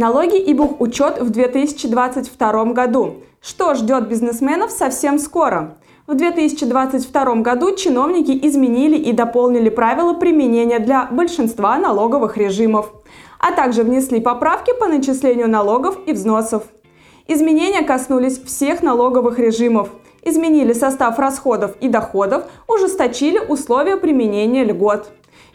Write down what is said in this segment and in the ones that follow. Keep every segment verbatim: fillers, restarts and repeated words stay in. Налоги и бухучет в две тысячи двадцать втором году. Что ждет бизнесменов совсем скоро? В две тысячи двадцать втором году чиновники изменили и дополнили правила применения для большинства налоговых режимов, а также внесли поправки по начислению налогов и взносов. Изменения коснулись всех налоговых режимов, изменили состав расходов и доходов, ужесточили условия применения льгот.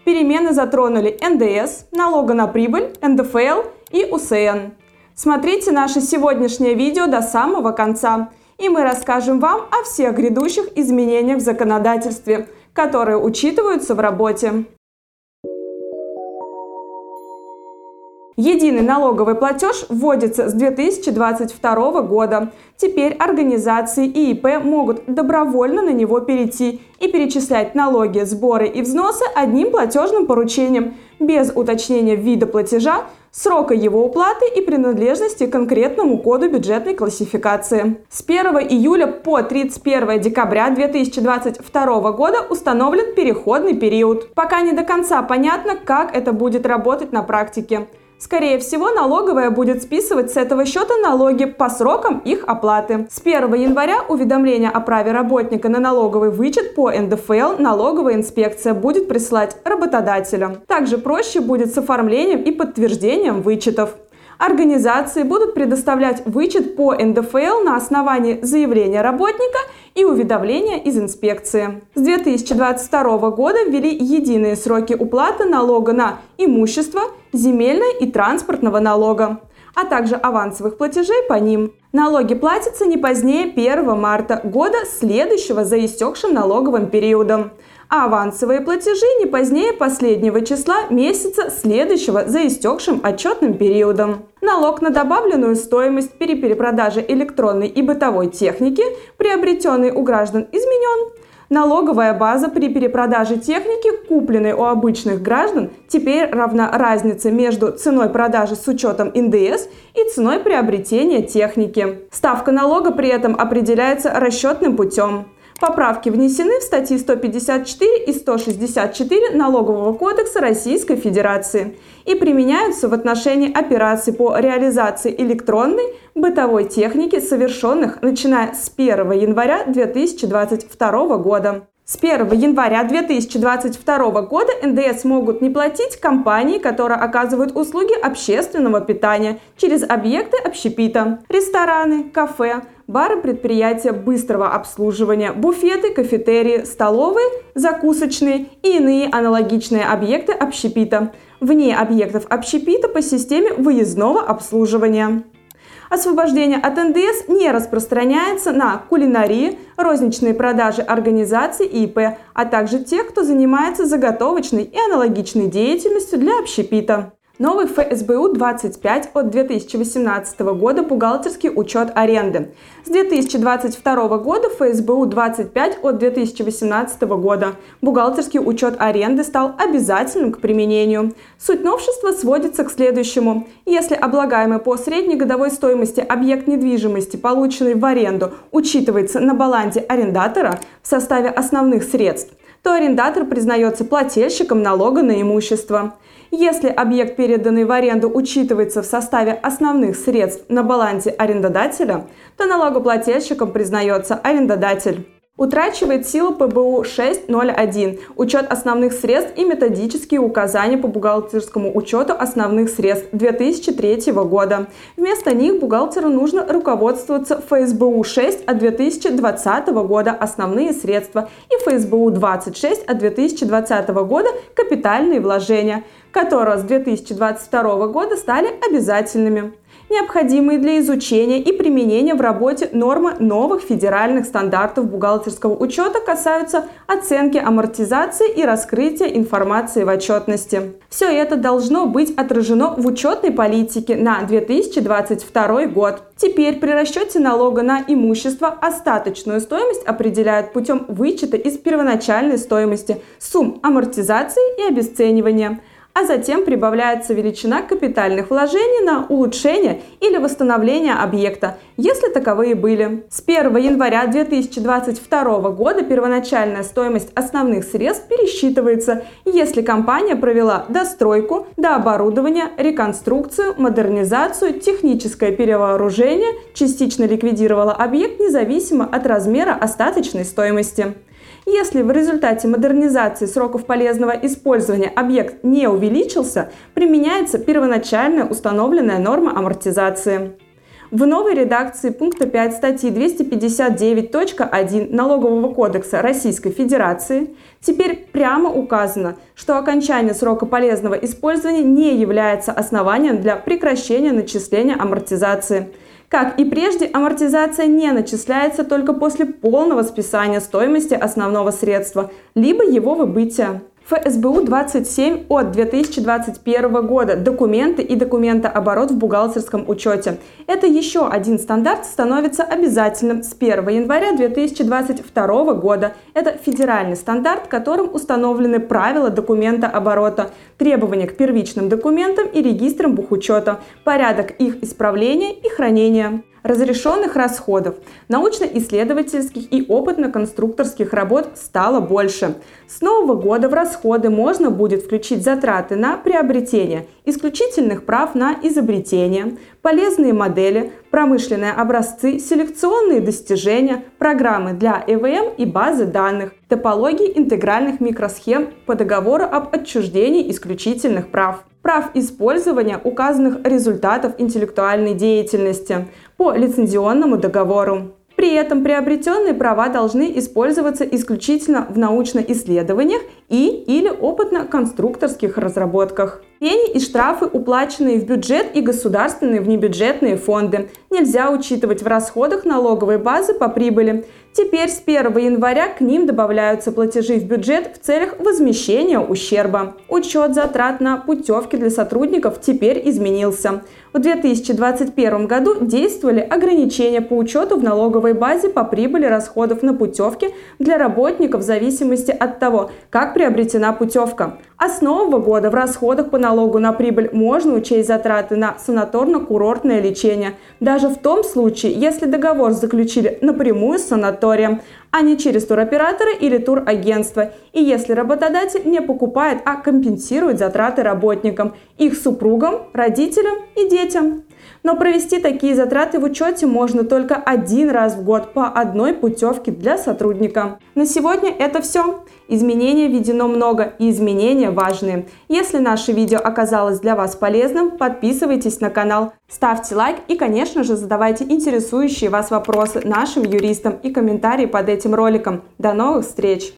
Перемены затронули эн дэ эс, налога на прибыль, эн дэ эф эл и у эс эн. Смотрите наше сегодняшнее видео до самого конца, и мы расскажем вам о всех грядущих изменениях в законодательстве, которые учитываются в работе. Единый налоговый платеж вводится с две тысячи двадцать второго года. Теперь организации и и пэ могут добровольно на него перейти и перечислять налоги, сборы и взносы одним платежным поручением, без уточнения вида платежа, срока его уплаты и принадлежности к конкретному коду бюджетной классификации. С первого июля по тридцать первое декабря две тысячи двадцать второго года установлен переходный период. Пока не до конца понятно, как это будет работать на практике. Скорее всего, налоговая будет списывать с этого счета налоги по срокам их оплаты. С первого января уведомление о праве работника на налоговый вычет по эн дэ эф эл налоговая инспекция будет присылать работодателям. Также проще будет с оформлением и подтверждением вычетов. Организации будут предоставлять вычет по эн дэ эф эл на основании заявления работника и уведомления из инспекции. С две тысячи двадцать второго года ввели единые сроки уплаты налога на имущество, земельного и транспортного налога, а также авансовых платежей по ним. Налоги платятся не позднее первого марта года, следующего за истекшим налоговым периодом, а авансовые платежи не позднее последнего числа месяца, следующего за истекшим отчетным периодом. Налог на добавленную стоимость при перепродаже электронной и бытовой техники, приобретенной у граждан, изменен. Налоговая база при перепродаже техники, купленной у обычных граждан, теперь равна разнице между ценой продажи с учетом эн дэ эс и ценой приобретения техники. Ставка налога при этом определяется расчетным путем. Поправки внесены в статьи сто пятьдесят четыре и сто шестьдесят четыре Налогового кодекса Российской Федерации и применяются в отношении операций по реализации электронной бытовой техники, совершенных начиная с первого января две тысячи двадцать второго года. С первого января две тысячи двадцать второго года эн дэ эс могут не платить компании, которые оказывают услуги общественного питания через объекты общепита, рестораны, кафе, бары, предприятия быстрого обслуживания, буфеты, кафетерии, столовые, закусочные и иные аналогичные объекты общепита, вне объектов общепита по системе выездного обслуживания. Освобождение от эн дэ эс не распространяется на кулинарии, розничные продажи организаций и и пэ, а также тех, кто занимается заготовочной и аналогичной деятельностью для общепита. Новый эф эс бэ у двадцать пять от две тысячи восемнадцатого года бухгалтерский учет аренды. С две тысячи двадцать второго года эф эс бэ у двадцать пять от две тысячи восемнадцатого года бухгалтерский учет аренды стал обязательным к применению. Суть новшества сводится к следующему. Если облагаемый по среднегодовой стоимости объект недвижимости, полученный в аренду, учитывается на балансе арендатора в составе основных средств, то арендатор признается плательщиком налога на имущество. Если объект, переданный в аренду, учитывается в составе основных средств на балансе арендодателя, то налогоплательщиком признается арендодатель. Утрачивает силу пэ бэ у шесть ноль один «Учет основных средств и методические указания по бухгалтерскому учету основных средств» две тысячи третьего года. Вместо них бухгалтеру нужно руководствоваться эф эс бэ у шесть от две тысячи двадцатого года «Основные средства» и эф эс бэ у двадцать шесть от две тысячи двадцатого года «Капитальные вложения», которые с две тысячи двадцать второго года стали обязательными. Необходимые для изучения и применения в работе нормы новых федеральных стандартов бухгалтерского учета касаются оценки амортизации и раскрытия информации в отчетности. Все это должно быть отражено в учетной политике на две тысячи двадцать второй год. Теперь при расчете налога на имущество остаточную стоимость определяют путем вычета из первоначальной стоимости сумм амортизации и обесценивания, а затем прибавляется величина капитальных вложений на улучшение или восстановление объекта, если таковые были. С первого января две тысячи двадцать второго года первоначальная стоимость основных средств пересчитывается, если компания провела достройку, дооборудование, реконструкцию, модернизацию, техническое перевооружение, частично ликвидировала объект независимо от размера остаточной стоимости. Если в результате модернизации сроков полезного использования объект не увеличился, применяется первоначальная установленная норма амортизации. В новой редакции пункта пять статьи двести пятьдесят девять точка один Налогового кодекса Российской Федерации теперь прямо указано, что окончание срока полезного использования не является основанием для прекращения начисления амортизации. Как и прежде, амортизация не начисляется только после полного списания стоимости основного средства, либо его выбытия. ФСБУ двадцать семь от две тысячи двадцать первого года. Документы и документооборот в бухгалтерском учете. Это еще один стандарт становится обязательным с первого января две тысячи двадцать второго года. Это федеральный стандарт, которым установлены правила документооборота, требования к первичным документам и регистрам бухучета, порядок их исправления и хранения. Разрешенных расходов научно-исследовательских и опытно-конструкторских работ стало больше. С нового года в расходы можно будет включить затраты на приобретение исключительных прав на изобретение, полезные модели, промышленные образцы, селекционные достижения, программы для Э В М и базы данных, топологии интегральных микросхем по договору об отчуждении исключительных прав. Прав использования указанных результатов интеллектуальной деятельности по лицензионному договору. При этом приобретенные права должны использоваться исключительно в научно-исследованиях и или опытно-конструкторских разработках. Пени и штрафы, уплаченные в бюджет и государственные внебюджетные фонды, нельзя учитывать в расходах налоговой базы по прибыли. Теперь с первого января к ним добавляются платежи в бюджет в целях возмещения ущерба. Учет затрат на путевки для сотрудников теперь изменился. В две тысячи двадцать первом году действовали ограничения по учету в налоговой базе по прибыли расходов на путевки для работников в зависимости от того, как приобретена путевка. А с нового года в расходах по налогу на прибыль можно учесть затраты на санаторно-курортное лечение, даже в том случае, если договор заключили напрямую с санаторием, а не через туроператора или турагентство, и если работодатель не покупает, а компенсирует затраты работникам, их супругам, родителям и детям. Но провести такие затраты в учете можно только один раз в год по одной путевке для сотрудника. На сегодня это все. Изменений введено много и изменения важные. Если наше видео оказалось для вас полезным, подписывайтесь на канал, ставьте лайк и, конечно же, задавайте интересующие вас вопросы нашим юристам и комментарии под этим роликом. До новых встреч!